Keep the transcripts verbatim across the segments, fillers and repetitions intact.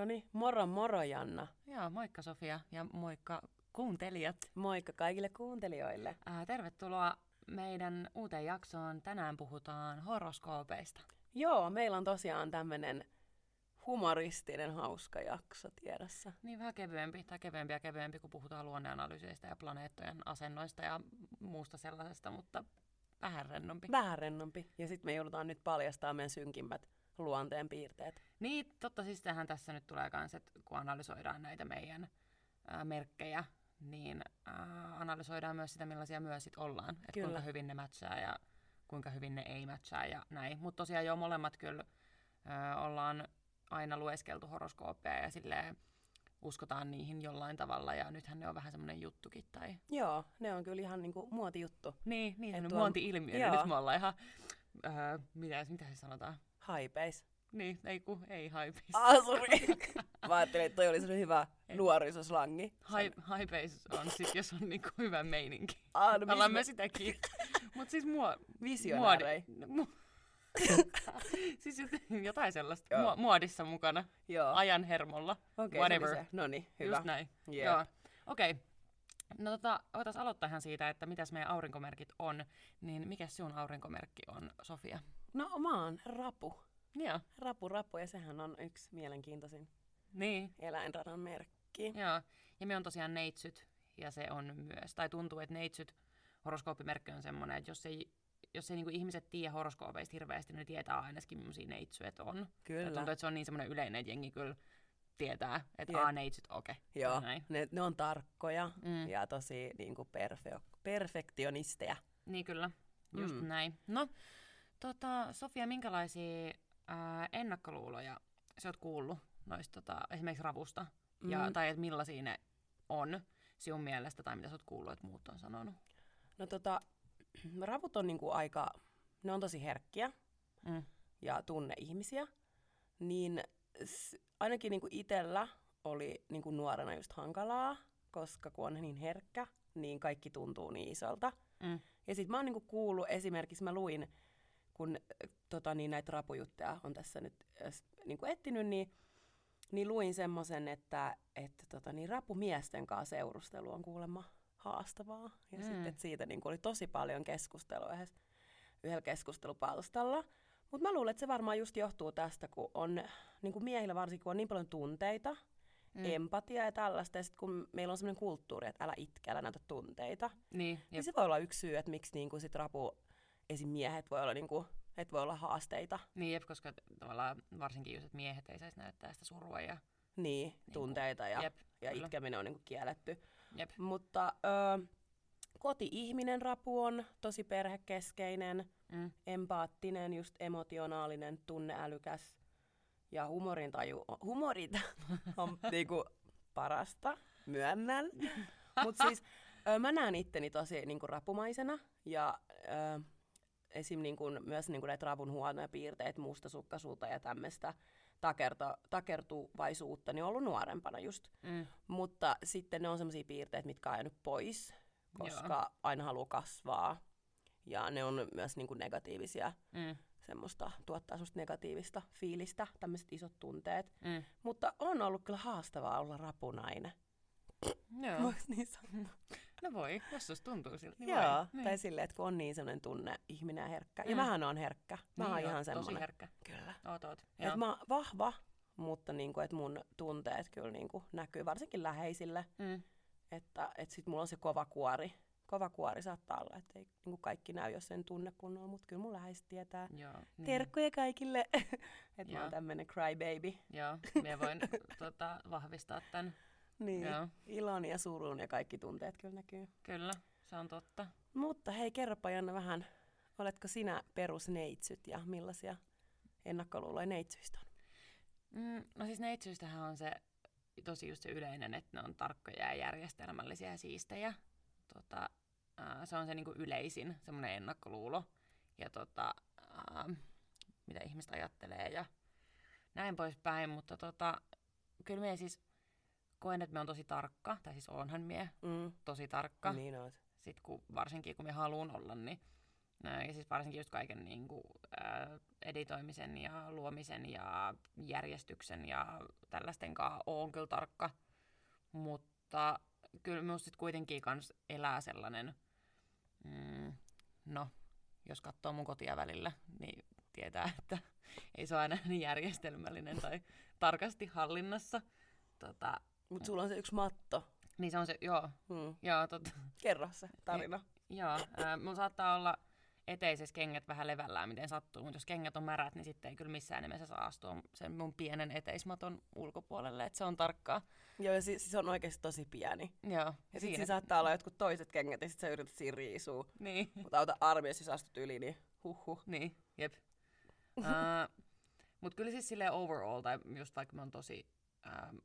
Noniin, moro moro Janna. Joo, moikka Sofia ja moikka kuuntelijat. Moikka kaikille kuuntelijoille. Äh, tervetuloa meidän uuteen jaksoon. Tänään puhutaan horoskoopeista. Joo, meillä on tosiaan tämmöinen humoristinen hauska jakso tiedossa. Niin vähän kevyempi tai kevyempi ja kevyempi, kun puhutaan luonneanalyyseistä ja planeettojen asennoista ja muusta sellaisesta, mutta vähän rennompi. Vähän rennompi. Ja sitten me joudutaan nyt paljastamaan meidän synkimmät luonteen piirteet. Niin, totta, siis tähän tässä nyt tulee myös, että kun analysoidaan näitä meidän ää, merkkejä, niin ää, analysoidaan myös sitä, millaisia myös sit ollaan. Että kuinka hyvin ne mätsää ja kuinka hyvin ne ei mätsää ja näin. Mutta tosiaan jo molemmat kyllä ää, ollaan aina lueskeltu horoskooppeja ja silleen uskotaan niihin jollain tavalla, ja nythän ne on vähän semmoinen juttukin. Tai... Joo, ne on kyllä ihan niinku muotijuttu. Niin, niin tuon... muoti-ilmiö. Joo. Nyt me ollaan ihan, öö, mitä, mitä se sanotaan? Haipeis. Niin, ei kun, ei haipeis. Ah, sori. Mä ajattelin, että toi oli semmoinen hyvä nuorisoslangi. Hai- haipeis on sit, jos on niinku hyvä meininki. Ah, no, ollaan me sitäkin. Mut siis mua... Visionäärei. Muodi... siis jotain sellaista. Joo. Muodissa mukana. Joo. Ajan hermolla. Okay, whatever. No niin, hyvä. Just näin. Yep. Okei. Okay. No tota, otas aloittaihan siitä, että mitäs meidän aurinkomerkit on. Niin mikä sun aurinkomerkki on, Sofia? No mä oon rapu. Joo. Rapu, rapu ja sehän on yksi mielenkiintoisin niin. eläinradan merkki. Joo. Ja me on tosiaan neitsyt ja se on myös, tai tuntuu, että neitsyt horoskooppimerkki on semmoinen, että jos ei Jos ei niinku ihmiset tiedä horoskoopeista hirveästi, niin ne tietää ainakin, millaisia neitsyet on. Kyllä. Ja tuntuu, että se on niin semmoinen yleinen, että jengi kyllä tietää, että yeah. a neitsyt, okei. Okay. Joo, ne, ne on tarkkoja mm. ja tosi niinku perfe- perfektionisteja. Niin kyllä, just mm. näin. No, tota, Sofia, minkälaisia ää, ennakkoluuloja sä oot kuullut noista tota, esimerkiksi ravusta? Mm. Ja, tai että millaisia ne on sinun mielestä, tai mitä sä oot kuullut, että muut on sanonut? No tota... Ravut on niinku aika, ne on tosi herkkiä mm. ja tunne ihmisiä, niin s- ainakin niinku itsellä oli niinku nuorena just hankalaa, koska kun on niin herkkä, niin kaikki tuntuu niin isolta. Mm. Ja sit mä oon niinku kuullut, esimerkiksi mä luin, kun tota, niin näitä rapujutteja on tässä nyt s- niinku etsinyt, niin, niin luin semmosen, että et, tota, niin rapumiesten kanssa seurustelu on kuulemma haastavaa. Ja mm. sitten siitä niin oli tosi paljon keskustelua yhdellä keskustelupalstalla. Mutta mä luulen, että se varmaan just johtuu tästä, kun on niin miehillä varsinkin, kun on niin paljon tunteita, mm. empatiaa ja tällaista. Ja sitten kun meillä on sellainen kulttuuri, että älä itke, älä näytä tunteita. Niin, niin se voi olla yksi syy, että miksi niin sit rapu esim. Miehet voi olla, niin kun, että voi olla haasteita. Niin, jep, koska tavallaan varsinkin just, että miehet ei saisi näyttää sitä surua ja... Niin, niin tunteita ja, jep, ja itkeminen on niin kun kielletty. Jep. Mutta ö, koti-ihminen rapu on tosi perhekeskeinen, mm. empaattinen, just emotionaalinen, tunneälykäs ja humorintaju on, humorit on niinku parasta, myönnän. Mut siis ö, mä näen itteni tosi niinku rapumaisena ja ö, esim. Niinku, myös niinku näitä ravun huonoja piirteitä, mustasukkaisuutta ja tämmöistä. Takerta, takertuvaisuutta, niin on ollut nuorempana just. Mm. Mutta sitten ne on sellaisia piirteitä, mitkä on jäänyt pois, koska Joo. aina haluaa kasvaa. Ja ne on myös niinku negatiivisia, mm. semmoista, tuottaa semmoista negatiivista fiilistä, tämmöiset isot tunteet. Mm. Mutta on ollut kyllä haastavaa olla rapunainen. Joo. Vois niin sanoa. No voi, jos susta tuntuu siltä, niin Joo, vai. Niin. Tai silleen, että kun on niin sellainen tunne, ihminen on herkkä. Ja mm. mähän on herkkä. Mä niin, oon ihan semmoinen. Tosi herkkä. Kyllä. Oot, oot. Et mä oon vahva, mutta niinku, et mun tunteet kyllä niinku näkyy varsinkin läheisille. Mm. Että et sit mulla on se kova kuori. Kova kuori saattaa olla, että ei niinku kaikki näy, jos sen tunne kunnolla, mutta kyllä mun läheiset tietää. Joo, niin. Terkkuja kaikille, että mä oon tämmönen crybaby. Joo, mä voin tota, vahvistaa tän. Niin, Joo. ilon ja surun ja kaikki tunteet kyllä näkyy. Kyllä, se on totta. Mutta hei, kerropa Janna vähän, oletko sinä perusneitsyt ja millaisia ennakkoluuloja neitsyistä on? Mm, no siis neitsyistähän on se tosi just se yleinen, että ne on tarkkoja ja järjestelmällisiä ja siistejä. Tota, äh, se on se niinku yleisin semmoinen ennakkoluulo ja tota, äh, mitä ihmiset ajattelee ja näin poispäin. Mutta tota, kyllä me siis... Koen, että me on tosi tarkka, tai siis oonhan mie mm. tosi tarkka. Niin oot. Sit kun, varsinkin kun me haluun olla, niin Ja siis varsinkin just kaiken niin kuin, ää, editoimisen ja luomisen ja järjestyksen ja tällaisten kanssa on kyllä tarkka. Mutta kyllä minusta sitten kuitenkin kans elää sellainen, mm, no jos katsoo mun kotia välillä, niin tietää, että ei se ole aina niin järjestelmällinen tai tarkasti hallinnassa. Tota, mutta sulla on se yksi matto. Niin se on se, joo. Hmm. joo tot... Kerro se tarina. Ja, joo, ää, mun saattaa olla eteisessä kengät vähän levällään, miten sattuu, mutta jos kengät on märät, niin sitten ei kyllä missään nimessä saa astua sen mun pienen eteismaton ulkopuolelle, että se on tarkkaa. Joo, ja siis se on oikeasti tosi pieni. Joo. Ja sitten siinä saattaa olla jotkut toiset kengät, ja sitten sä yrität siinä riisua. Niin. Mutta auta armias, jos astut yli, niin huhhuh. Niin, jep. uh, Mutta kyllä siis silleen overall, tai just vaikka mä oon tosi uh,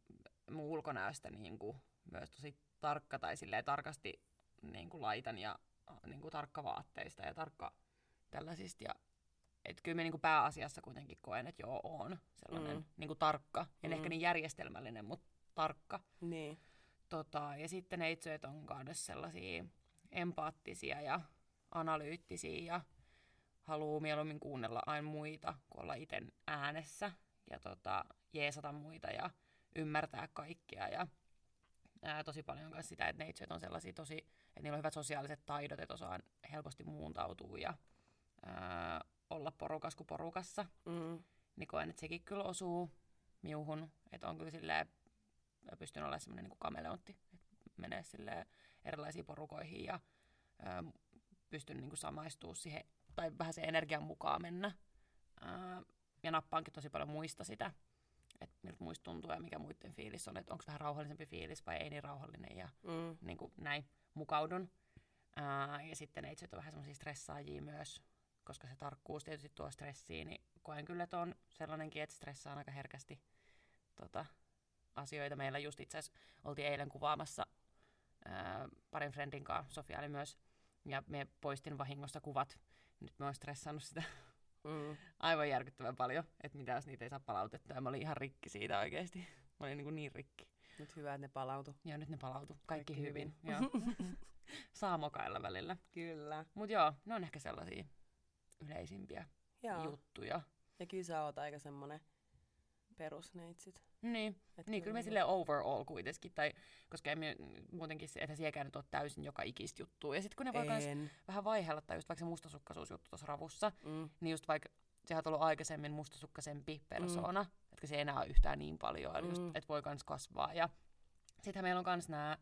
mun ulkonäöstä niinku, myös tosi tarkka, tai silleen tarkasti niinku, laitan ja niinku tarkka vaatteista ja tarkka tällaisista ja et kyllä mä niinku pääasiassa kuitenkin koen, että joo on sellainen mm. niinku tarkka, en mm. ehkä niin järjestelmällinen, mutta tarkka. Niin. Tota, ja sitten neitsyöt on myös sellaisia empaattisia ja analyyttisiä ja haluu mieluummin kuunnella aina muita kuin olla itse äänessä ja tota, jeesata muita ja ymmärtää kaikkia ja ää, tosi paljon myös sitä, että neitsyöt on sellaisia tosi että niillä on hyvät sosiaaliset taidot, että osaan helposti muuntautua ja ää, olla porukas kuin porukassa. Mm. Niin koen, että sekin kyllä osuu miuhun. Että on kyllä silleen, pystyn olemaan semmoinen niin kuin kameleontti. Että menee silleen erilaisiin porukoihin ja ää, pystyn niin kuin samaistumaan siihen, tai vähän sen energian mukaan mennä. Ää, ja nappaankin tosi paljon muista sitä, että miltä muista tuntuu ja mikä muiden fiilis on. Että onko vähän rauhallisempi fiilis vai ei niin rauhallinen ja mm. niin kuin näin. Mukaudun. Ää, ja sitten neitsyöt on vähän semmoisia stressaajia myös, koska se tarkkuus tietysti tuo stressiä, niin koen kyllä, että on sellainenkin, että stressaan aika herkästi tota, asioita. Meillä just itse asiassa oltiin eilen kuvaamassa ää, parin friendin kanssa, Sofia oli myös, ja me poistin vahingossa kuvat. Nyt mä oon stressannut sitä mm. aivan järkyttävän paljon, että mitä jos niitä ei saa palautettua. Ja mä olin ihan rikki siitä oikeasti. Mä olin niin, kuin niin rikki. Nyt hyvä, että ne palautu. Joo, nyt ne palautu. Kaikki, Kaikki hyvin. hyvin. Saa mokailla välillä. Kyllä. Mut joo, ne on ehkä sellaisia yleisimpiä joo. juttuja. Ja kyllä sä oot aika semmonen perusneitsit. Niin, et niin kyllä me silleen overall kuitenkin. Tai, koska emme muutenkin, että sielläkään nyt ole täysin joka ikistä juttua. Ja sit kun ne voi myös vähän vaihella, tai just vaikka se mustasukkaisuusjuttu tuossa ravussa, mm. niin just vaikka sehän on ollut aikaisemmin mustasukkaisempi persoona, mm. että se ei enää ole yhtään niin paljon, eli just, mm. että voi myös kasvaa. Ja sittenhän meillä on myös nämä,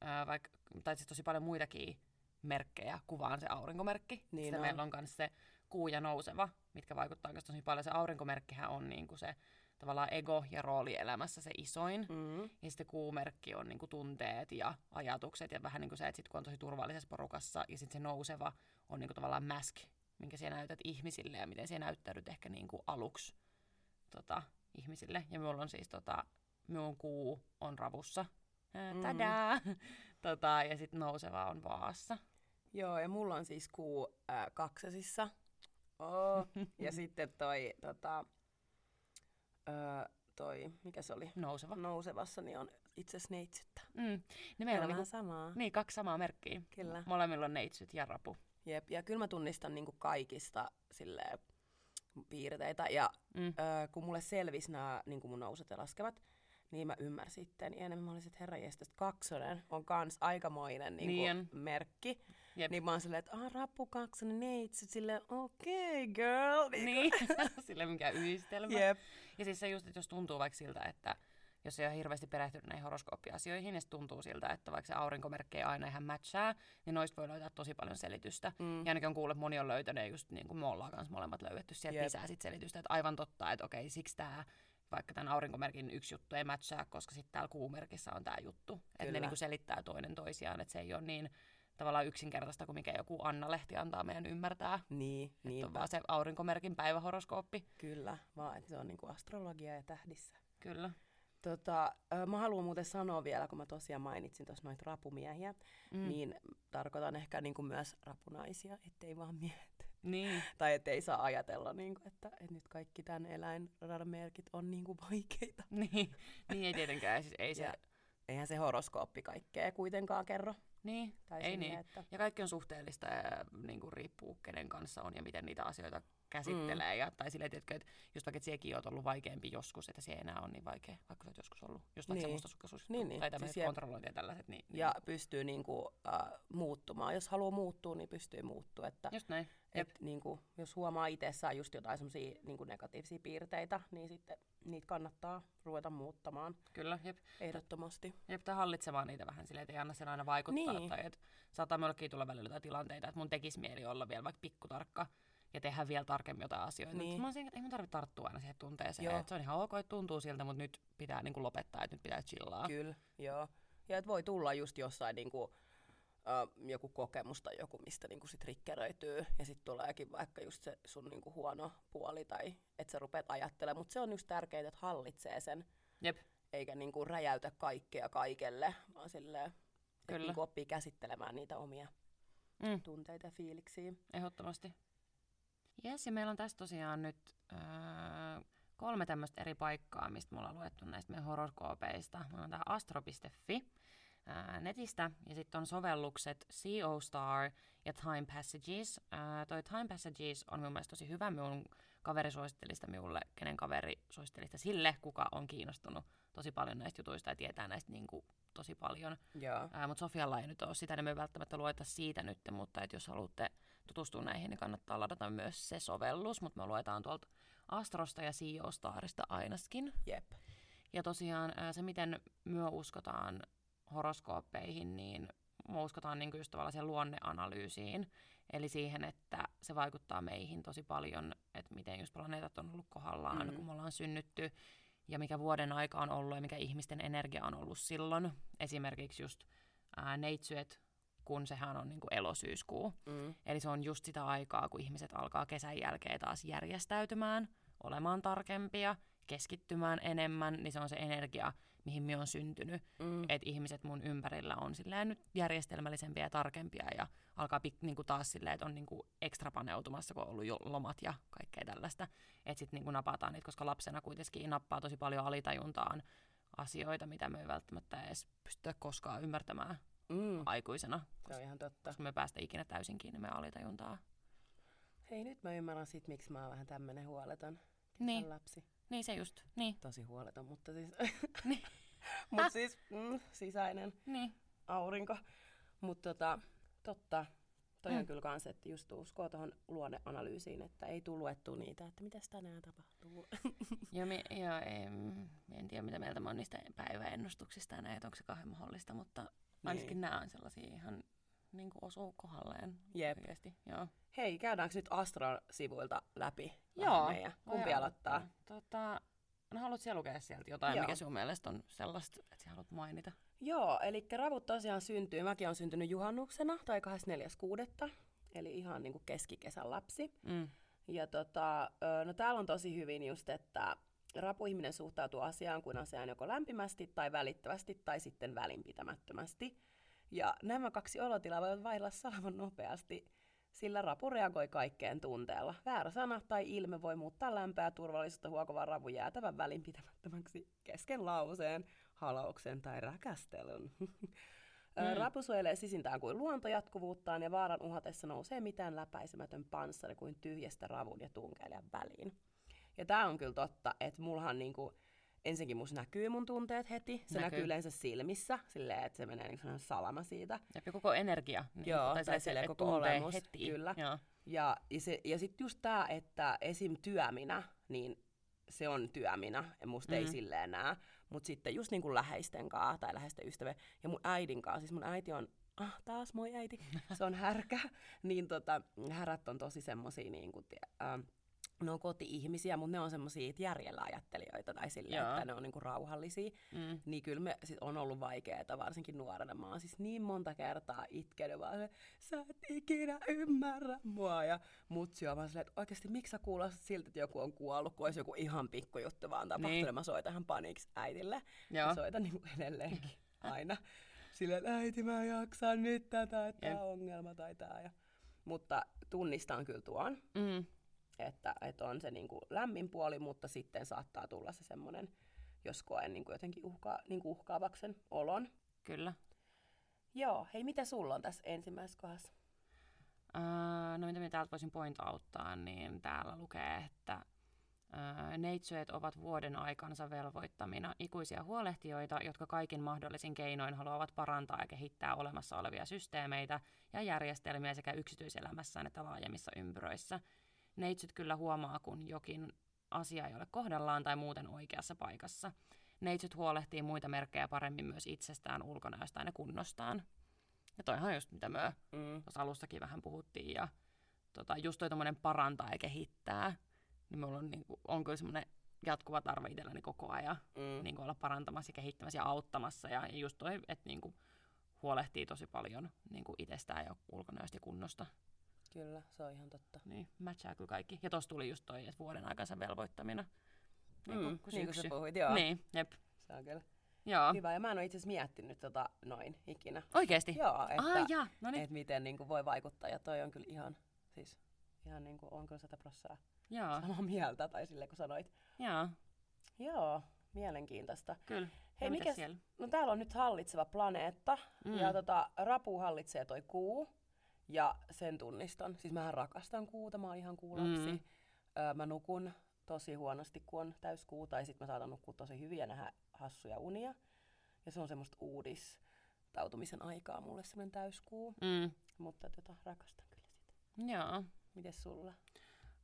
ää, vaikka, tai siis tosi paljon muitakin merkkejä, kuvaan se aurinkomerkki. Niin sitten on. Meillä on myös se kuu ja nouseva, mitkä vaikuttaa myös tosi paljon. Se aurinkomerkkihän on niinku se tavallaan ego ja rooli elämässä se isoin. Mm. Ja sitten kuumerkki on niinku tunteet ja ajatukset ja vähän niin kuin se, että sit kun on tosi turvallisessa porukassa. Ja sitten se nouseva on niinku tavallaan mask, minkä sinä näytät ihmisille ja miten sinä näyttäydyt ehkä niinku aluksi tota, ihmisille. Ja minulla on siis, tota, minun kuu on ravussa. Ää, tadaa! Mm. tota, ja sitten nouseva on vaassa. Joo, ja mulla on siis kuu ää, kaksosissa. Oh. ja sitten toi, tota, ää, toi, mikä se oli? Nouseva. Nousevassa niin on itse asiassa neitsyttä. Mm. Ne meillä on vähän niinku, samaa. Niin, kaksi samaa merkkiä. Kyllä. Molemmilla on neitsyt ja rapu. Jep, ja kyllä mä tunnistan niinku kaikista silleen, piirteitä, ja mm. ö, kun mulle selvisi nämä niinku mun nouset ja laskevat, niin mä ymmärsin sitten, ja enemmän mä olisin, että herranjestas, kaksonen on kans aikamoinen niinku, merkki, Jep. niin mä oon silleen, että ah, rapu kaksonen, neitsyt, silleen, okei okay, girl. Niin, niin. silleen mikä yhdistelmä. Jep. Ja siis se just, että jos tuntuu vaikka siltä, että jos ei ole hirveästi perehtynyt näihin horoskooppiasioihin, niin se tuntuu siltä, että vaikka se aurinkomerkki ei aina ihan matchaa, niin noista voi löytää tosi paljon selitystä. Mm. Ja ainakin on kuullut, että moni on löytänyt, just niin kuin me ollaan kanssa molemmat löydetty sieltä lisää sit selitystä. Että aivan totta, että okei, siksi tämä, vaikka tämän aurinkomerkin yksi juttu ei matchaa, koska sitten täällä kuumerkissä on tämä juttu. Että ne niin kuin selittää toinen toisiaan, että se ei ole niin tavallaan yksinkertaista kuin mikä joku Anna-lehti antaa meidän ymmärtää. Niin, että on vaan se aurinkomerkin päivähoroskooppi. Kyllä, vaan että se on niin kuin astrologia ja tähdissä. Kyllä. Tota, mä haluan muuten sanoa vielä, kun mä tosiaan mainitsin tuossa noita rapumiehiä, mm. niin tarkoitan ehkä niinku myös rapunaisia, ettei vaan miehet. Niin. tai ettei saa ajatella, niinku, että, että nyt kaikki tämän eläinradanmerkit on niinku vaikeita. niin, niin ei tietenkään. Siis ei se... Eihän se horoskooppi kaikkea kuitenkaan kerro. Niin, tai ei niin. Että... Ja kaikki on suhteellista ja niin kuin riippuu, kenen kanssa on ja miten niitä asioita käsittelee. Mm. Ja, tai silleen, tiedätkö, että just vaikka sinäkin olet ollut vaikeampi joskus, että se ei enää ole niin vaikea, vaikka olet joskus ollut. Just vaikka niin. Se mustasukkaisuus niin, niin. Tai tämmöiset siis kontrollointia ja tällaiset. Niin, ja niin. Pystyy niin kuin, äh, muuttumaan. Jos haluaa muuttua, niin pystyy muuttumaan. Että, just näin. Että, niin kuin, jos huomaa itsessään just jotain semmoisia niin kuin negatiivisia piirteitä, niin sitten... Niitä kannattaa ruveta muuttamaan. Kyllä, jep. Ehdottomasti. Jep, tai hallitsemaan niitä vähän silleen, että ei anna sen aina vaikuttaa. Niin. Tai että saattaa melkein tulla välillä jotain tilanteita, että mun tekisi mieli olla vielä vaikka pikkutarkka ja tehdä vielä tarkemmin jotain asioita. Niin. Mä oon siinä, että ei mun tarvitse tarttua aina siihen tunteeseen. Että se on ihan ok, että tuntuu siltä, mutta nyt pitää niin kuin lopettaa, että nyt pitää chillaa. Kyllä, joo. Ja että voi tulla just jossain niin kuin, äh, joku kokemus tai joku, mistä niin kuin sit rikkeröityy. Ja sit tuleekin vaikka just se sun niin kuin huono puoli tai... Että sä rupeat ajattelemaan, mutta se on yksi tärkeintä, että hallitsee sen, jep. Eikä niinku räjäytä kaikkea kaikelle, vaan silleen, että niinku oppii käsittelemään niitä omia mm. tunteita ja fiiliksiä. Ehdottomasti. Jes, ja meillä on tässä tosiaan nyt öö, kolme tämmöistä eri paikkaa, mistä me ollaan luettu näistä meidän horoskoopeista. Meillä on tää astro piste fi öö, netistä, ja sitten on sovellukset Co-Star ja Time Passages. Öö, toi Time Passages on mun mielestä tosi hyvä mun... Kaveri suositteli sitä minulle, kenen kaveri suositteli sitä sille, kuka on kiinnostunut tosi paljon näistä jutuista ja tietää näistä niin kuin, tosi paljon. Mutta Sofialla ei nyt ole sitä, niin me ei välttämättä lueta siitä nyt, mutta et jos haluatte tutustua näihin, niin kannattaa ladata myös se sovellus, mutta me luetaan tuolta Astrosta ja Co-Starista ainakin. Jep. Ja tosiaan se, miten me uskotaan horoskoopeihin, niin me uskotaan niin kuin just tavallaan siihen luonneanalyysiin, eli siihen, että se vaikuttaa meihin tosi paljon, että miten just planeetat on ollut kohdallaan, mm-hmm. kun me ollaan synnytty, ja mikä vuoden aika on ollut, ja mikä ihmisten energia on ollut silloin. Esimerkiksi just ää, Neitsyt, kun sehän on niin kuin elosyyskuu. Mm-hmm. Eli se on just sitä aikaa, kun ihmiset alkaa kesän jälkeen taas järjestäytymään, olemaan tarkempia, keskittymään enemmän, niin se on se energia, mihin minä olen syntynyt. Mm. Että ihmiset mun ympärillä on silleen nyt järjestelmällisempiä ja tarkempia ja alkaa pik- niinku taas silleen, että on niinku ekstra paneutumassa, kun on ollut jo lomat ja kaikkea tällaista. Että sitten niinku napataan niitä, koska lapsena kuitenkin nappaa tosi paljon alitajuntaan asioita, mitä me ei välttämättä edes pystytä koskaan ymmärtämään mm. aikuisena. Se on ihan totta. Koska me päästään ikinä täysin kiinni meidän alitajuntaan. Hei, nyt mä ymmärrän sit, miksi mä oon vähän tämmönen huoleton. Niin. Lapsi. Niin se just, niin. Tosi huoleton, mutta siis, niin. Mut siis mm, sisäinen niin. Aurinko. Mutta tota, totta, toi on mm. kyllä kans, että just uskoo tuohon luonneanalyysiin, että ei tule luettua niitä, että mitäs tänään tapahtuu. ja me, ja, em, en tiedä, mitä mieltä mä oon niistä päiväennustuksista enää, että onko se kauhean mahdollista, mutta ainakin niin. Nämä on sellaisia ihan niin kuin osuu kohdalleen. Jep. Oikeasti, joo. Hei, käydäänkö nyt Astro-sivuilta läpi? Joo. Meidän. Kumpi joo. aloittaa? Tota, no haluat siellä lukea sieltä jotain, joo. mikä sun mielestä on sellaista, että sä haluat mainita? Joo, eli ravut tosiaan syntyy. Mäkin olen syntynyt juhannuksena tai kahdeskymmenesneljäs kuudetta eli ihan niin kuin keskikesän lapsi. Mm. Ja tota, no täällä on tosi hyvin just, että rapuihminen suhtautuu asiaan kuin asiaan joko lämpimästi tai välittävästi tai sitten välinpitämättömästi. Ja nämä kaksi olotilaa voivat vaihdella salaman nopeasti. Sillä rapu reagoi kaikkeen tunteella. Väärä sana tai ilme voi muuttaa lämpöä ja turvallisuutta huokovan ravun jäätävän välinpitämättömäksi kesken lauseen, halauksen tai räkästelyn. Mm. Rapu suojelee sisintään kuin luontojatkuvuuttaan ja vaaran uhatessa nousee mitään läpäisemätön panssari kuin tyhjästä ravun ja tunkeilijan väliin. Ja tää on kyllä totta, että mulhan niinku, ensinnäkin musta näkyy mun tunteet heti. Se näkyy, näkyy yleensä silmissä, silleen, että se menee niin kuin salama siitä. Ja koko energia. Niin joo, tai, tai silleen koko olemus. Heti. Kyllä. Joo. Ja, ja, se, ja sit just tää, että esim. Työminä, niin se on työminä. Ja musta mm-hmm. ei silleen nää. Mut sitten just niin kuin läheisten kaa tai läheisten ystävä. Ja mun äidin kaa, siis mun äiti on, ah taas moi äiti, se on härkä. Niin tota, härät on tosi semmosia niin kuin... Ähm, ne on koti-ihmisiä, mutta ne on semmosia järjellä ajattelijoita tai silleen, joo. että ne on niinku rauhallisia. Mm. Niin kyllä me sit on ollut vaikeeta, varsinkin nuorena. Mä oon siis niin monta kertaa itkenyt vaan, että sä et ikinä ymmärrä mua. Ja mutsi on vaan silleen, että oikeesti miksi sä kuulostat siltä, että joku on kuollut, kun olisi joku ihan pikkujuttu vaan tapahtunut. Niin. Mä soitan ihan paniiksi äidille. Joo. Mä soitan niinku edelleenkin aina. Silleen, äiti mä jaksan nyt tätä, että tää ongelma tai tää. Ja... Mutta tunnistan kyllä tuon. Mm. Että, että on se niinku lämmin puoli, mutta sitten saattaa tulla se semmoinen, jos koen niinku jotenkin uhka, niinku uhkaavaksen olon. Kyllä. Joo, hei mitä sulla on tässä ensimmäisessä kohdassa? Uh, no mitä minä täältä voisin pointauttaa, niin täällä lukee, että uh, neitsyöt ovat vuoden aikansa velvoittamina ikuisia huolehtijoita, jotka kaikin mahdollisin keinoin haluavat parantaa ja kehittää olemassa olevia systeemeitä ja järjestelmiä sekä yksityiselämässään että laajemmissa ympyröissä. Neitsyt kyllä huomaa, kun jokin asia ei ole kohdallaan tai muuten oikeassa paikassa. Neitsyt huolehtii muita merkkejä paremmin myös itsestään, ulkonäöstään ja kunnostaan. Ja toihan on just mitä myö mm. tuossa alussakin vähän puhuttiin. Ja tota, just toi tommonen parantaa ja kehittää, niin mulla on, niinku, on kyllä semmoinen jatkuva tarve itselläni koko ajan mm. niinku olla parantamassa ja kehittämässä ja auttamassa. Ja just toi, että niinku, huolehtii tosi paljon niinku itsestään ja ulkonäöstä ja kunnosta. Kyllä, se on ihan totta. Niin, matchaa kyllä kaikki. Ja tossa tuli just toi, että vuoden aikansa velvoittamina. Niin kuin, mm, niin kuin sä puhuit, joo. Niin, jep. Se on kyllä. Joo. Hyvä, ja mä en ole itse asiassa miettinyt tota noin ikinä. Oikeesti? Joo, että, ah, jaa, no niin. Että miten niin kuin voi vaikuttaa. Ja toi on kyllä ihan, siis ihan niin kuin on kyllä sata prossaa samaa mieltä, tai silleen kun sanoit. Joo. Joo, mielenkiintoista. Kyllä. Hei, mikä siellä? No täällä on nyt hallitseva planeetta, mm. ja tota, Rapu hallitsee toi kuu. Ja sen tunnistan. Siis mähän rakastan kuuta, mä oon ihan kuulapsi. Mm. Öö, mä nukun tosi huonosti, kun on täyskuu, tai sit mä saatan nukkua tosi hyvin ja nähdä hassuja unia. Ja se on semmoista uudistautumisen aikaa mulle semmoinen täyskuu. Mm. Mutta tota, rakastan kyllä sitä. Joo. Mites sulla?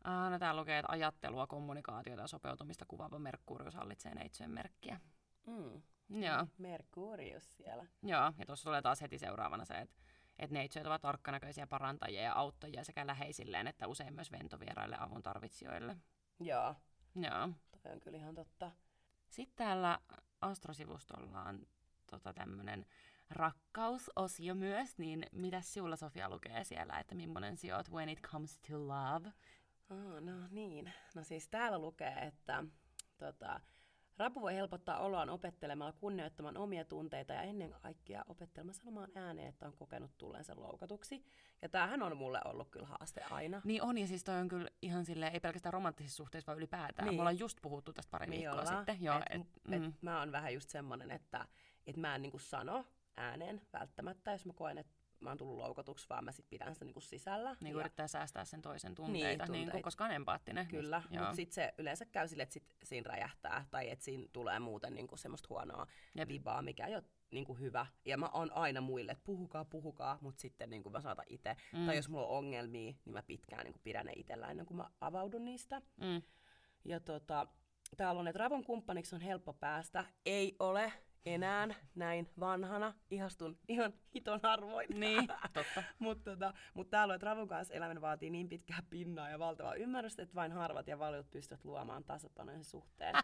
Äh, no tää lukee, että ajattelua, kommunikaatiota ja sopeutumista kuvaava Merkurius hallitsee neitsyön merkkiä. Mm. Joo. Merkurius siellä. Joo, ja tossa tulee taas heti seuraavana se, että että neitsyöt ovat tarkkanäköisiä parantajia ja auttajia sekä läheisilleen, että usein myös ventovieraille avun tarvitsijoille. Joo. Joo. Toi on kyllä ihan totta. Sitten täällä Astro-sivustolla on tota tämmöinen rakkausosio myös, niin mitäs sinulla Sofia lukee siellä, että millainen sinä olet when it comes to love? Oh, no niin. No siis täällä lukee, että tota, Rapu voi helpottaa oloaan opettelemalla kunnioittamaan omia tunteita ja ennen kaikkea opettelemalla sanomaan ääneen, että on kokenut tulleensa loukatuksi. Ja tämähän on mulle ollut kyllä haaste aina. Niin on, ja siis toi on kyllä ihan silleen, ei pelkästään romanttisissa suhteissa, vaan ylipäätään. Niin. Me ollaan just puhuttu tästä pari niin viikkoa ollaan. Sitten. Joo, et, et, mm. et mä oon vähän just semmonen, että et mä en niinku sano ääneen välttämättä, jos mä koen, että mä oon tullut loukatuksi, vaan mä sit pidän sitä niinku sisällä. Niin ja yrittää säästää sen toisen tunteita, niin, tunteita. Niin koska on empaattinen. Kyllä, mutta sit se yleensä käy sille, että sit siinä räjähtää tai että siinä tulee muuten niinku semmoista huonoa Jep. vibaa, mikä ei ole niinku hyvä. Ja mä oon aina muille, että puhukaa, puhukaa, mutta sitten niinku mä saatan itse. Mm. Tai jos mulla on ongelmia, niin mä pitkään niinku pidän ne itsellä ennen kuin mä avaudun niistä. Mm. Ja tota, täällä on, että Ravon kumppaniksi on helppo päästä. Ei ole enää näin vanhana, ihastun ihan hiton harvoin. Niin, totta. Mutta tota, mut täällä on, että Ravun kanssa eläminen vaatii niin pitkää pinnaa ja valtavaa ymmärrystä, että vain harvat ja valiot pystyvät luomaan tasapainoisen suhteen.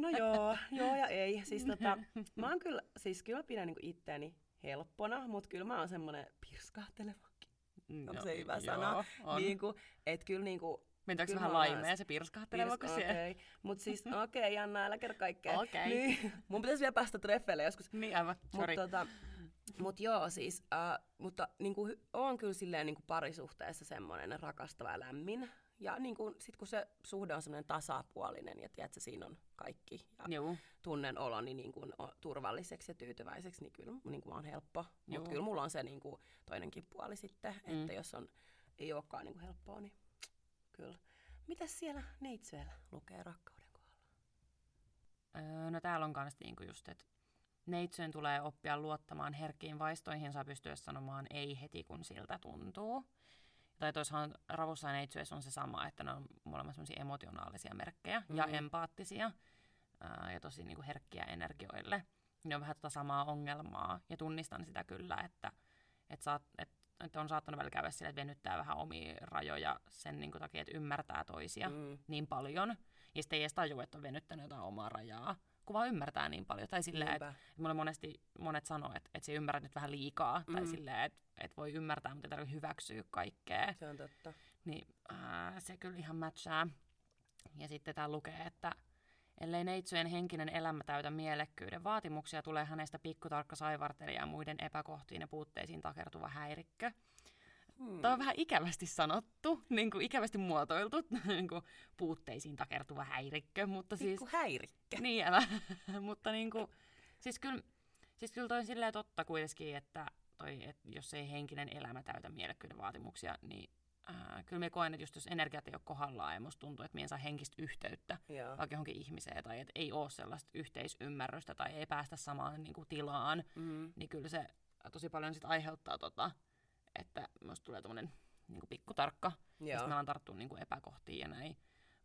No joo, joo ja ei. Siis tota, mä oon kyllä, siis kyllä mä pidän niinku itteeni helppona, mutta kyllä mä oon semmonen pirskahtelevakin. Onko no, se hyvä joo, sana? On. Niinku, et kyllä niinku mennäänkö vähän laimeen se pirskahteleva, kun siellä? Okei, okay. Mutta siis okei, okay, Janna, älä kerro kaikkea. Okei. Okay. Niin, mun pitäisi vielä päästä treffeille joskus. Niin aivan, sori. Mutta tota, mut joo siis, äh, mutta niinku, on kyllä silleen niinku parisuhteessa semmoinen rakastava ja lämmin. Ja niinku, sit kun se suhde on semmoinen tasapuolinen ja tiedätkö, siinä on kaikki. Ja Juu. tunnen oloni niinku, turvalliseksi ja tyytyväiseksi, niin kyllä niinku, on helppo. Mutta kyllä mulla on se niinku, toinenkin puoli sitten, mm. että jos on, ei olekaan niinku, helppoa, niin kyllä. Mitäs siellä neitsyöllä lukee rakkauden kohdalla? Öö, no täällä on kans niinku just, että neitsyön tulee oppia luottamaan herkkiin vaistoihinsa pystyä sanomaan ei heti, kun siltä tuntuu. Tai toisaalta Ravussa ja neitsyössä on se sama, että ne on molemmat semmoisia emotionaalisia merkkejä mm-hmm. ja empaattisia öö, ja tosi niinku herkkiä energioille. Ne on vähän tota samaa ongelmaa ja tunnistan sitä kyllä, että et saat, et että on saattanut välillä käydä sille, että venyttää vähän omia rajoja sen niin kuin takia, että ymmärtää toisia mm. niin paljon. Ja sitten ei edes tajua, että on venyttänyt jotain omaa rajaa, kun vaan ymmärtää niin paljon. Tai silleen, että mulle monesti monet sanoo, että, että se ymmärrät nyt vähän liikaa. Mm. Tai silleen, että, että voi ymmärtää, mutta ei tarvitse hyväksyä kaikkea. Se on totta. Niin äh, se kyllä ihan matchaa. Ja sitten tää lukee, että ellei neitsyjen henkinen elämä täytä mielekkyyden vaatimuksia, tulee hänestä pikkutarkka saivartelija ja muiden epäkohtiin ja puutteisiin takertuva häirikkö. Hmm. Tämä on vähän ikävästi sanottu, niin kuin ikävästi muotoiltu, niin kuin puutteisiin takertuva häirikkö. Mutta siis, pikku häirikkö. Niin, älä. Mutta niin kuin, siis kyllä Siis kyllä toi on silleen totta kuitenkin, että toi, et jos ei henkinen elämä täytä mielekkyyden vaatimuksia, niin äh, kyllä me koen, että just jos energiat ei ole kohdallaan, ja musta tuntuu, että me en saa henkistä yhteyttä yeah. vaikka johonkin ihmiseen, tai että ei ole sellaista yhteisymmärrystä, tai ei päästä samaan niin kuin tilaan, mm. niin kyllä se tosi paljon sit aiheuttaa tota, että musta tulee tommonen niin pikkutarkka, yeah. ja sit mä alan tarttua niin kuin epäkohtiin ja näin.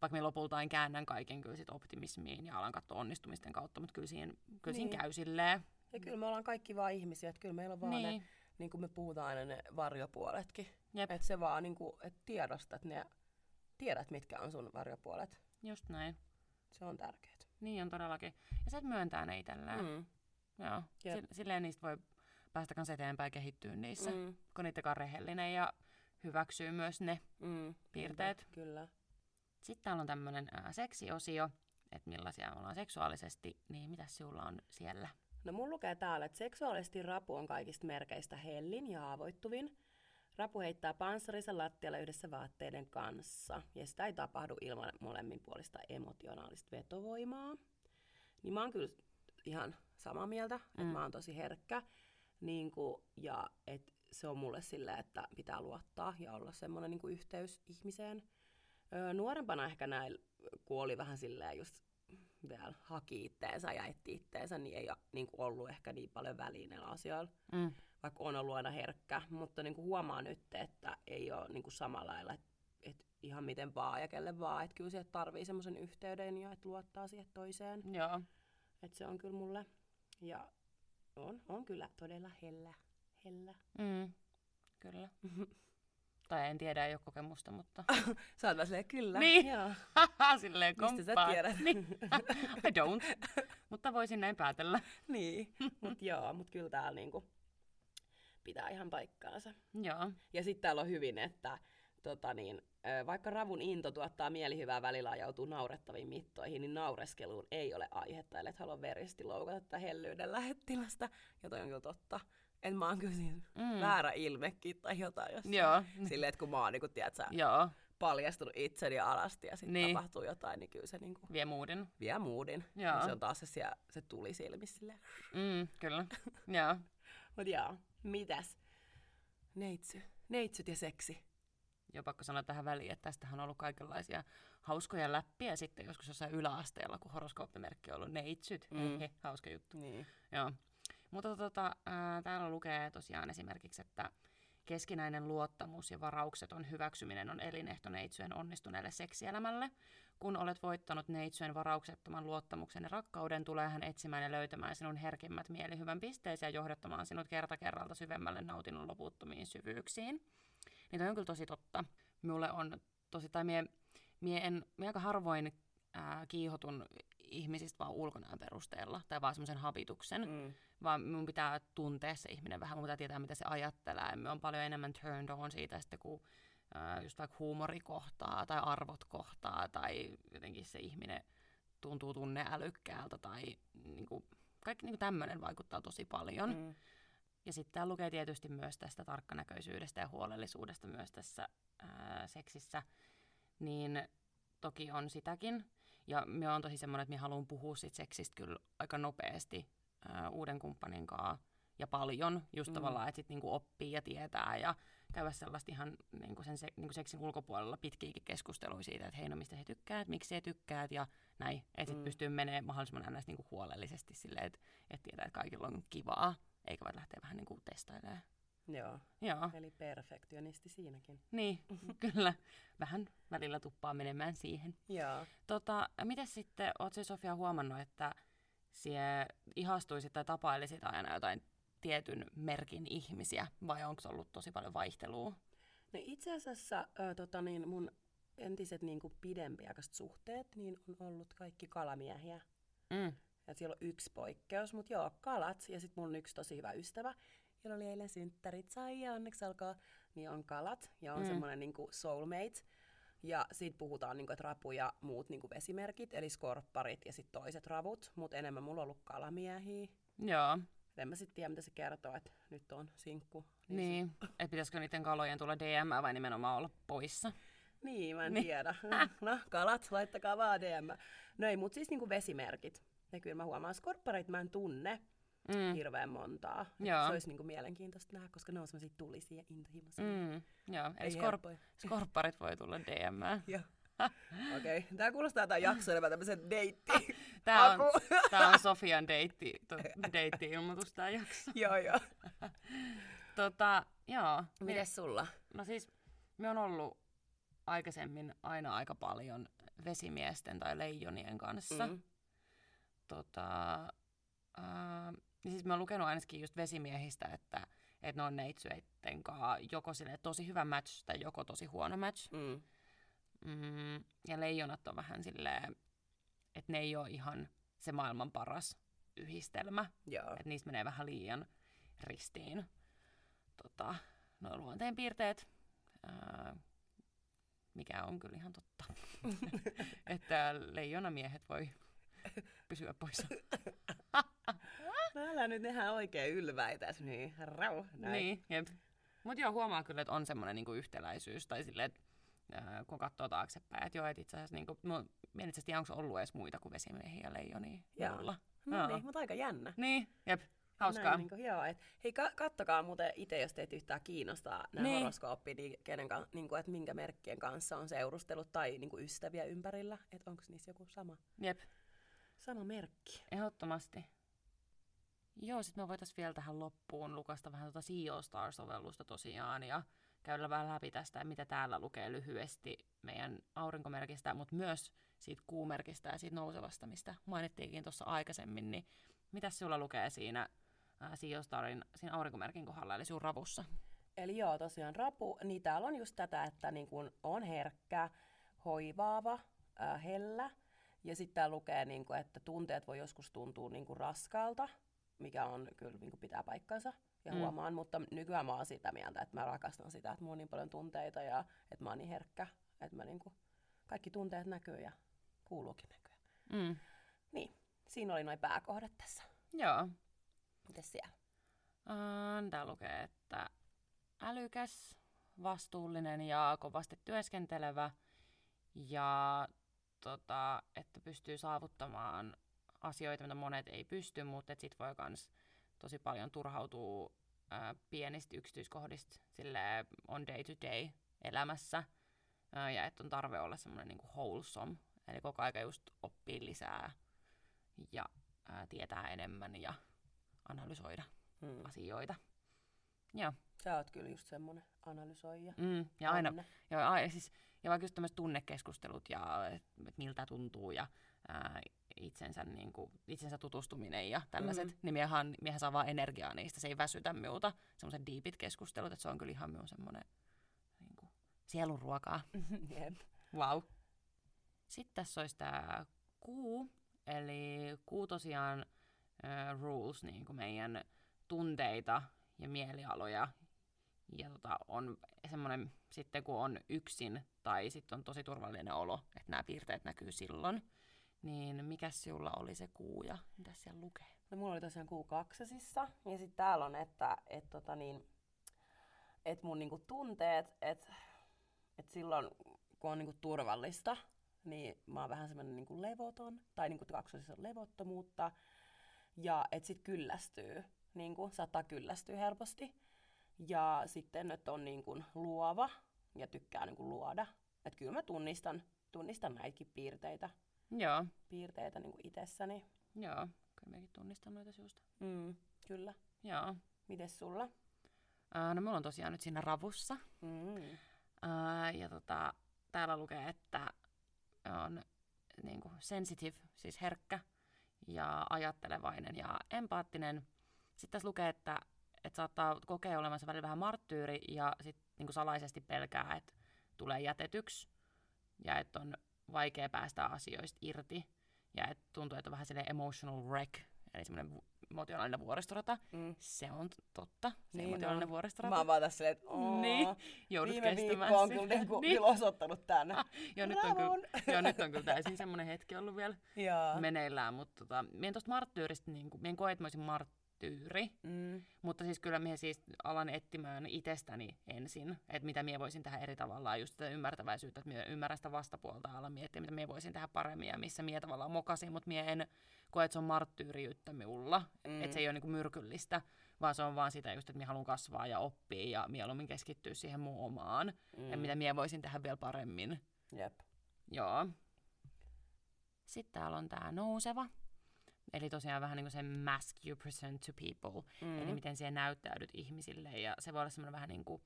Vaikka me lopultain käännän kaiken kyllä sit optimismiin ja alan katsoa onnistumisten kautta, mutta kyllä siinä, kyllä siinä niin. käy silleen. Ja kyllä me ollaan kaikki vaan ihmisiä, että kyllä meillä on vaan niin. ne, niin kuin me puhutaan aina ne varjopuoletkin. Että se vaan niin kuin, että tiedostat ne, tiedät mitkä on sun varjopuolet. Just näin. Se on tärkeää. Niin on todellakin. Ja sä et myöntää ne itellään. Mm. Joo. Jep. Silleen niistä voi päästä kanssa eteenpäin ja kehittyä niissä, mm. kun niitä on rehellinen ja hyväksyy myös ne mm. piirteet. Kyllä. Sitten täällä on tämmönen ää, seksiosio, että millaisia ollaan seksuaalisesti, niin mitäs sinulla on siellä? No mun lukee täällä, että seksuaalisesti rapu on kaikista merkeistä hellin ja haavoittuvin. Rapu heittää panssarinsa lattialle yhdessä vaatteiden kanssa, ja sitä ei tapahdu ilman molemminpuolista emotionaalista vetovoimaa. Niin mä oon kyllä ihan samaa mieltä, että mm. mä oon tosi herkkä, niin kun, ja et se on mulle sillä, että pitää luottaa ja olla semmoinen niin kun yhteys ihmiseen. Nuorempana ehkä näillä, kun oli vähän silleen just vielä haki itteensä ja etti itteensä, niin ei ole niin kuin ollut ehkä niin paljon väliä näillä asioilla, mm. vaikka on ollut aina herkkä. Mutta niin kuin huomaa nyt, että ei ole niin kuin samalla lailla, että et ihan miten vaan ja kelle vaan. Että kyllä sieltä tarvii semmoisen yhteyden ja että luottaa siihen toiseen. Että se on kyllä mulle. Ja on, on kyllä todella hellä. hellä. Mm, kyllä. Tai en tiedä, ei ole kokemusta, mutta... Sä oot vaan silleen, kyllä. Niin, silleen komppaa. Mistä sä tiedät? Niin. I don't. Mutta voisin näin päätellä. Niin, mutta joo, mutta kyllä täällä niinku pitää ihan paikkaansa. Joo. Ja sitten täällä on hyvin, että tota niin, vaikka ravun into tuottaa mielihyvää välillä ajautuu naurettaviin mittoihin, niin naureskeluun ei ole aihetta, eli et halua veristi loukata tätä hellyyden lähettilasta. Ja toi on kyllä totta. En mä oon kyllä siinä mm. väärä ilmekin tai jotain jossain. Silleen, että kun mä oon niin kun, tiedätkö, paljastunut itseni alasti ja sitten niin. tapahtuu jotain, niin kyllä se niin kuin vie moodin. Vie moodin. Ja se on taas se, siellä, se tuli silmissä silleen. Mm, kyllä. Joo. Mut joo, mitäs? Neitsy. Neitsyt ja seksi. Joo, pakko sanoa tähän väliin, että tästähän on ollut kaikenlaisia hauskoja läppiä sitten joskus jossain yläasteella, kun horoskooppimerkki on ollut neitsyt. Mm. He, hauska juttu. Niin. Joo. Mutta tota, ää, täällä lukee tosiaan esimerkiksi, että keskinäinen luottamus ja varaukseton hyväksyminen on elinehto neitsyön onnistuneelle seksielämälle. Kun olet voittanut neitsyön varauksettoman luottamuksen ja rakkauden, tulee hän etsimään ja löytämään sinun herkimmät mielihyvän pisteisiä ja johdattamaan sinut kerta kerralta syvemmälle nautinnon loputtomiin syvyyksiin. Niin toi on kyllä tosi totta. Minulle on tosi, tai mie, mie, en, mie aika harvoin ää, kiihotun ihmisistä vaan ulkonäön perusteella tai vaan semmoisen habituksen. Mm. Vaan mun pitää tuntea se ihminen vähän, mun pitää tietää, mitä se ajattelee. Mä oon paljon enemmän turned on siitä, sitten, kun äh, just vaikka huumori kohtaa tai arvot kohtaa tai jotenkin se ihminen tuntuu tunneälykkäältä tai niinku, kaikki niinku tämmöinen vaikuttaa tosi paljon. Mm. Ja sitten täällä lukee tietysti myös tästä tarkkanäköisyydestä ja huolellisuudesta myös tässä äh, seksissä, niin toki on sitäkin. Ja mä oon tosi semmoinen, että mä haluan puhua sit seksistä kyllä aika nopeasti uuden kumppanin kanssa ja paljon, just mm. tavallaan, että sit niinku oppii ja tietää ja käydä sellaista ihan niinku sen se, niinku seksin ulkopuolella pitkiäkin keskustelua siitä, että hei, no mistä he tykkäät, miksi he tykkäät ja näin, että sit mm. pystyy menemään mahdollisimman ennäs niinku huolellisesti silleen, että et tietää, että kaikilla on kivaa, eikä vaan lähteä vähän niinku testailemaan. Joo. Joo, eli perfektionisti siinäkin. Niin, kyllä. Vähän välillä tuppaa menemään siihen. Joo. Tota, mitäs sitten, oot sä Sofia huomannut, että sie ihastuisit tai tapailisit aina jotain tietyn merkin ihmisiä, vai onko se ollut tosi paljon vaihtelua? No itse asiassa äh, tota niin, mun entiset niin kuin pidempiaikaiset suhteet niin on ollut kaikki kalamiehiä. Mm. Ja siellä on yksi poikkeus, mutta joo, kalat. Ja sitten mun on yksi tosi hyvä ystävä, jolla oli eilen synttärit sai ja onneksi alkaa, niin on kalat ja on mm. semmoinen niin kuin soulmate. Ja siitä puhutaan, niinku, että rapu ja muut niinku, vesimerkit, eli skorpparit ja sit toiset ravut, mutta enemmän mulla on ollut kalamiehiä. Joo. Et en mä sit tiedä, mitä se kertoo, että nyt on sinkku. Niin, niin. Se... että pitäisikö niiden kalojen tulla D M vai nimenomaan olla poissa? Niin, mä en niin. tiedä. No, kalat, laittakaa vaan D M. No ei, mut siis niinku, vesimerkit. Ja kyllä mä huomaan, skorpparit mä en tunne. mm. hirveän montaa. Se olisi niinku mielenkiintoista nähdä, koska ne on sellaisia tulisia ja intohimoisia. Mm. Joo, eli skorp- skorpparit voi tulla D M:ään. Joo. Okei, okay. Tämä kuulostaa tämän jakson enemmän tämmöisen deittiin. Tämä on, tämä on Sofian deitti, to, deitti-ilmoitus tämä jakso. Joo, joo. Tota, joo. Mites sulla? No siis, me on ollut aikaisemmin aina aika paljon vesimiesten tai leijonien kanssa. Mm. Tota, äh, siis mä oon lukenut ainakin just vesimiehistä, että, että ne on neitsyitten kanssa joko sille tosi hyvä match tai joko tosi huono match. Mm. Mm, ja leijonat on vähän silleen, että ne ei ole ihan se maailman paras yhdistelmä. Että niistä menee vähän liian ristiin tota, nuo luonteenpiirteet, äh, mikä on kyllä ihan totta. Että leijonamiehet voi pysyä poissa. No älä nyt nehän oikein ylväitäs. Niin, rau, niin, jep. Mut joo, huomaa kyllä, että on semmoinen niinku yhtäläisyys tai silleen, Öö, kun katsoo taaksepäin, että joo, et itse asiassa niinku, no, en itse asiassa ollut edes muita kuin vesimiehiä ja leijonia mulla. No niin, mutta aika jännä. Niin, jep, hauskaa. Näin, niin joo, et, hei, ka- kattokaa muuten itse, jos teitä yhtään kiinnostaa nämä niin. horoskooppit, niin niinku, että minkä merkkien kanssa on seurustellut tai niinku ystäviä ympärillä, että onko niissä joku sama, jep. sama merkki. Ehdottomasti. Joo, sit me voitais vielä tähän loppuun lukasta vähän tuota Co-Star-sovellusta tosiaan ja käydään vähän läpi tästä, mitä täällä lukee lyhyesti meidän aurinkomerkistä, mutta myös siitä kuumerkistä ja siitä nousevasta, mistä mainittiinkin tuossa aikaisemmin. Niin mitäs sulla lukee siinä Co-Starin siinä aurinkomerkin kohdalla, eli sun ravussa? Eli joo, tosiaan rapu, niin täällä on just tätä, että niin kun on herkkä, hoivaava, äh, hellä. Ja sitten täällä lukee, niin kun, että tunteet voi joskus tuntua niin kun raskaalta, mikä on kyllä niin kun pitää paikkansa. Ja huomaan, mm. mutta nykyään mä oon sitä mieltä, että mä rakastan sitä, että mulla on niin paljon tunteita ja että mä oon niin herkkä, että mä niinku, kaikki tunteet näkyy ja kuuluukin näkyy. Mm. Niin, siinä oli noi pääkohdat tässä. Joo. Mites siellä? Uh, tää lukee, että älykäs, vastuullinen ja kovasti työskentelevä ja tota, että pystyy saavuttamaan asioita, mitä monet ei pysty, mutta et sit voi kans tosi paljon turhautuu ää, pienistä yksityiskohdista sille on day to day elämässä ää, ja että on tarve olla semmoinen niinku wholesome, eli koko aika just oppii lisää ja ää, tietää enemmän ja analysoida hmm. asioita. Joo. Sä oot kyllä just semmoinen analysoija. Mm, ja aina, ja, aina siis, ja vaikka just tämmöiset tunnekeskustelut ja et, et miltä tuntuu ja ää, itsensä, niin kuin, itsensä tutustuminen ja tällaiset, mm-hmm. niin miehän, miehän saa vaan energiaa niistä, se ei väsytä minulta, semmoiset diipit keskustelut, että se on kyllä ihan minun semmoinen niin kuin sielunruokaa. Yep. Wow. Sitten tässä olisi tämä kuu, eli kuu tosiaan uh, rules, niin kuin meidän tunteita ja mielialoja, ja tota, on semmoinen sitten kun on yksin tai sitten on tosi turvallinen olo, että nämä piirteet näkyy silloin. Niin, mikäs sinulla oli se kuu ja mitä siellä lukee? No mulla oli tosiaan kuu kaksosissa ja sitten täällä on, että et, tota niin, et mun niinku tunteet, että et silloin kun on niinku turvallista, niin mä oon vähän semmoinen niinku levoton, tai niinku kaksosissa on levottomuutta, ja että sitten kyllästyy, niinku, saattaa kyllästyä helposti. Ja sitten, että on niinku luova ja tykkää niinku luoda. Että kyllä mä tunnistan, tunnistan näitäkin piirteitä. Joo. Piirteitä niin kuin itsessäni. Joo, kyllä mekin tunnistan noita siusta. Mm, kyllä. Joo. Mites sulla? Äh, no mulla on tosiaan nyt siinä ravussa. Mm. Äh, ja tota, täällä lukee, että on niin kuin sensitive, siis herkkä ja ajattelevainen ja empaattinen. Sitten tässä lukee, että, että saattaa kokea olevansa välillä vähän marttyyri ja sit niin kuin salaisesti pelkää, että tulee jätetyksi ja että on vaikea päästä asioista irti ja et tuntuu, että on vähän silleen emotional wreck, eli semmoinen emotionaalinen vuoristorata. Mm. Se on totta, se niin emotionaalinen no. vuoristorata. Mä oon vaan tässä silleen, että ooo, niin. viime viikko on kyllä niinku niin. vilosottanut tänne. Ah, joo, joo, nyt on kyllä täysin semmoinen hetki ollut vielä meneillään, mutta tota, mien tosta marttyyristä, niin, mien koe, että mä olisin mart- tyyri. Mm. Mutta siis kyllä minä siis alan etsimään itsestäni ensin, että mitä minä voisin tehdä eri tavallaan, just sitä ymmärtäväisyyttä, että minä ymmärrän sitä vastapuolta ja alan miettiä, mitä minä voisin tehdä paremmin ja missä minä tavallaan mokasin, mutta minä en koe, että se on marttyyriyttä minulla, mm. että se ei ole niinku myrkyllistä, vaan se on vaan sitä just, että minä haluan kasvaa ja oppia ja mieluummin keskittyä siihen mun omaan mm. ja mitä minä voisin tehdä vielä paremmin. Jep. Joo. Sitten täällä on tämä nouseva. Eli tosiaan vähän niin kuin se mask you present to people, mm. eli miten siellä näyttäydyt ihmisille. Ja se voi olla semmoinen vähän niin kuin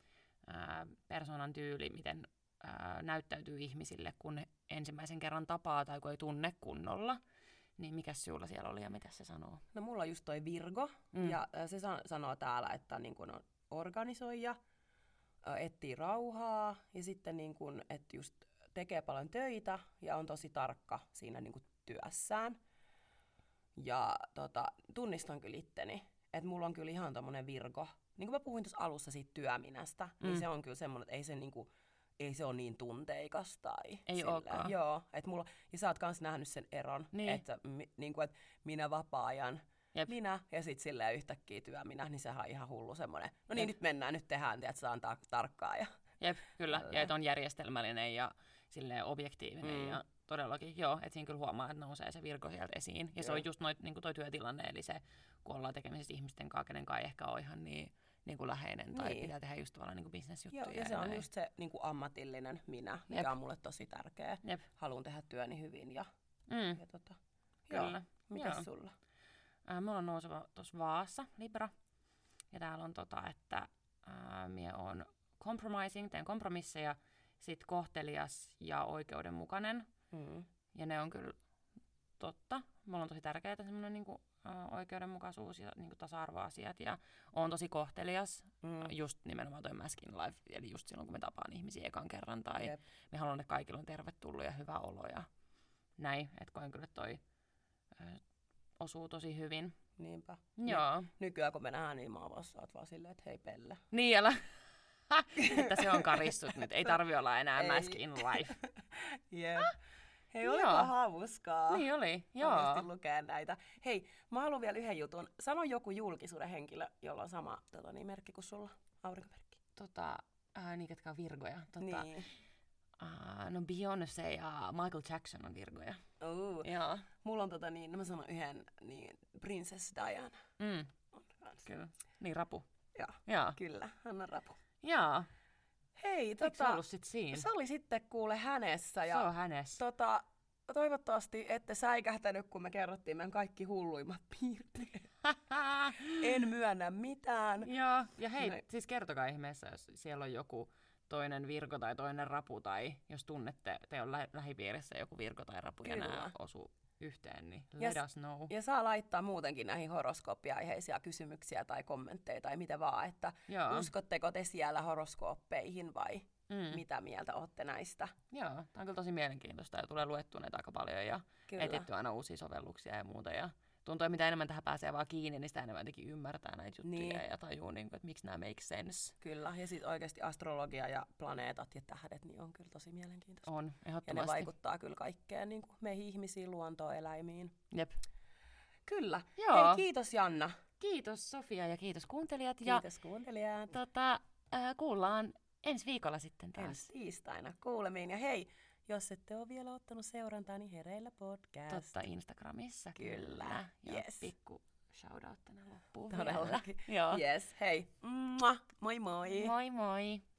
äh, persoonan tyyli, miten äh, näyttäytyy ihmisille, kun ensimmäisen kerran tapaa tai kun ei tunne kunnolla. Niin mikäs sinulla siellä oli ja mitä se sanoo? No mulla on just toi Virgo, mm. ja se san- sanoo täällä, että niin kuin on organisoija, etsii rauhaa ja sitten niin kuin, että just tekee paljon töitä ja on tosi tarkka siinä niin kuin työssään. Ja tota, tunnistan kyllä itteni, että mulla on kyllä ihan tommonen Virgo. Niin kuin mä puhuin tuossa alussa siitä työminästä, mm. niin se on kyllä semmoinen, että ei se, niinku, ei se ole niin tunteikas tai ei olekaan. Joo, et mulla, ja sä oot kans nähnyt sen eron, niin. että niinku, et minä vapaa-ajan, Jep. minä ja sit silleen yhtäkkiä työminä, niin sehän on ihan hullu semmoinen. No niin, Jep. nyt mennään, nyt tehdään, tiedät, sä on ta- tarkkaa. Ja Jep, kyllä, tälleen. Ja et on järjestelmällinen ja silleen objektiivinen mm. ja... Todellakin, joo. Että siinä kyllä huomaa, että nousee se Virgo sieltä esiin. Ja joo. se on just noit, niin kuin toi työtilanne, eli se, kun ollaan tekemisissä ihmisten kanssa, kenen kanssa ei ehkä ole ihan niin, niin kuin läheinen tai niin. pitää tehdä just tavallaan niin kuin bisnesjuttuja. Joo, ja, ja se on näin. Just se niin kuin ammatillinen minä, Jep. mikä on mulle tosi tärkeä. Jep. Haluan tehdä työni hyvin ja, mm. ja tota, kyllä. Joo. Mitäs joo. sulla? Äh, mulla on nouseva tuossa Vaassa, Libra. Ja täällä on tota, että äh, mie on compromising, teen kompromisseja, sit kohtelias ja oikeudenmukainen. Mm. Ja ne on kyllä totta. Mulla on tosi tärkeää semmoinen niinku, uh, oikeudenmukaisuus ja niinku, tasa-arvoasiat. Ja on tosi kohtelias, mm. just nimenomaan toi maskin life, eli just silloin kun me tapaan ihmisiä ekan kerran. Tai Jep. me haluan, että kaikilla on tervetullut ja hyvä olo ja näin. Että koen kyllä, että toi uh, osuu tosi hyvin. Niinpä. Joo. Ny- nykyään kun me nähdään, niin mä oot vaan silleen, että hei Pelle. Niin, älä. Että se on karissut nyt. Ei tarvi olla enää mask in life. Yeah. Ah? Hei, olipa hauskaa. Niin oli, joo. Oikeasti lukea näitä. Hei, mä haluan vielä yhden jutun. Sano joku julkisuuden henkilö, jolla on sama tota, niin, merkki kuin sulla, aurinkomerkki. Tota, äh, niin, ketkä on virgoja. Tota, niin. äh, no Beyoncé ja Michael Jackson on virgoja. Ooh. Joo. Mulla on, tota, niin, no mä sanon yhden, niin Princess Diana. Mm. On kans. Kyllä. Niin, Rapu. Joo, joo. Kyllä, hän on Rapu. Jaa. Hei, tota, sit se oli sitten kuule hänessä. Ja, se on hänessä. Tota, toivottavasti ette säikähtänyt, kun me kerrottiin meidän kaikki hulluimmat piirteet. En myönnä mitään. Joo, ja hei, no. siis kertokaa ihmeessä, jos siellä on joku toinen Virgo tai toinen Rapu, tai jos tunnette, te on lä- lähipiirissä joku Virgo tai Rapu, Kyllä. ja nämä osuu yhteen, niin let ja, us know. Ja saa laittaa muutenkin näihin horoskooppiaiheisia kysymyksiä tai kommentteja tai mitä vaan, että Joo. uskotteko te siellä horoskooppeihin vai mm. mitä mieltä olette näistä? Joo, tämä on kyllä tosi mielenkiintoista ja tulee luettua näitä aika paljon ja kyllä. etittyä aina uusia sovelluksia ja muuta. Ja tuntuu, että mitä enemmän tähän pääsee vaan kiinni, niin sitä enemmän jotenkin ymmärtää näitä juttuja niin. ja tajuu, niin, että miksi nämä make sense. Kyllä, ja sitten oikeasti astrologia ja planeetat ja tähdet niin on kyllä tosi mielenkiintoista. On, ehdottomasti. Ja ne vaikuttaa kyllä kaikkeen niin kuin meihin ihmisiin, luontoon, eläimiin. Jep. Kyllä. Joo. Hei, kiitos Janna. Kiitos Sofia ja kiitos kuuntelijat. Kiitos ja, kuuntelijat. Tota, äh, kuullaan ensi viikolla sitten taas. Ensi tiistaina kuulemiin ja hei. Jos ette ole vielä ottanut seurantaa, niin hereillä podcast. Totta, Instagramissa. Kyllä. Ja yes. pikku shoutout tänä loppuun. Todellakin. Yes, hei. Mua. Moi moi. Moi moi.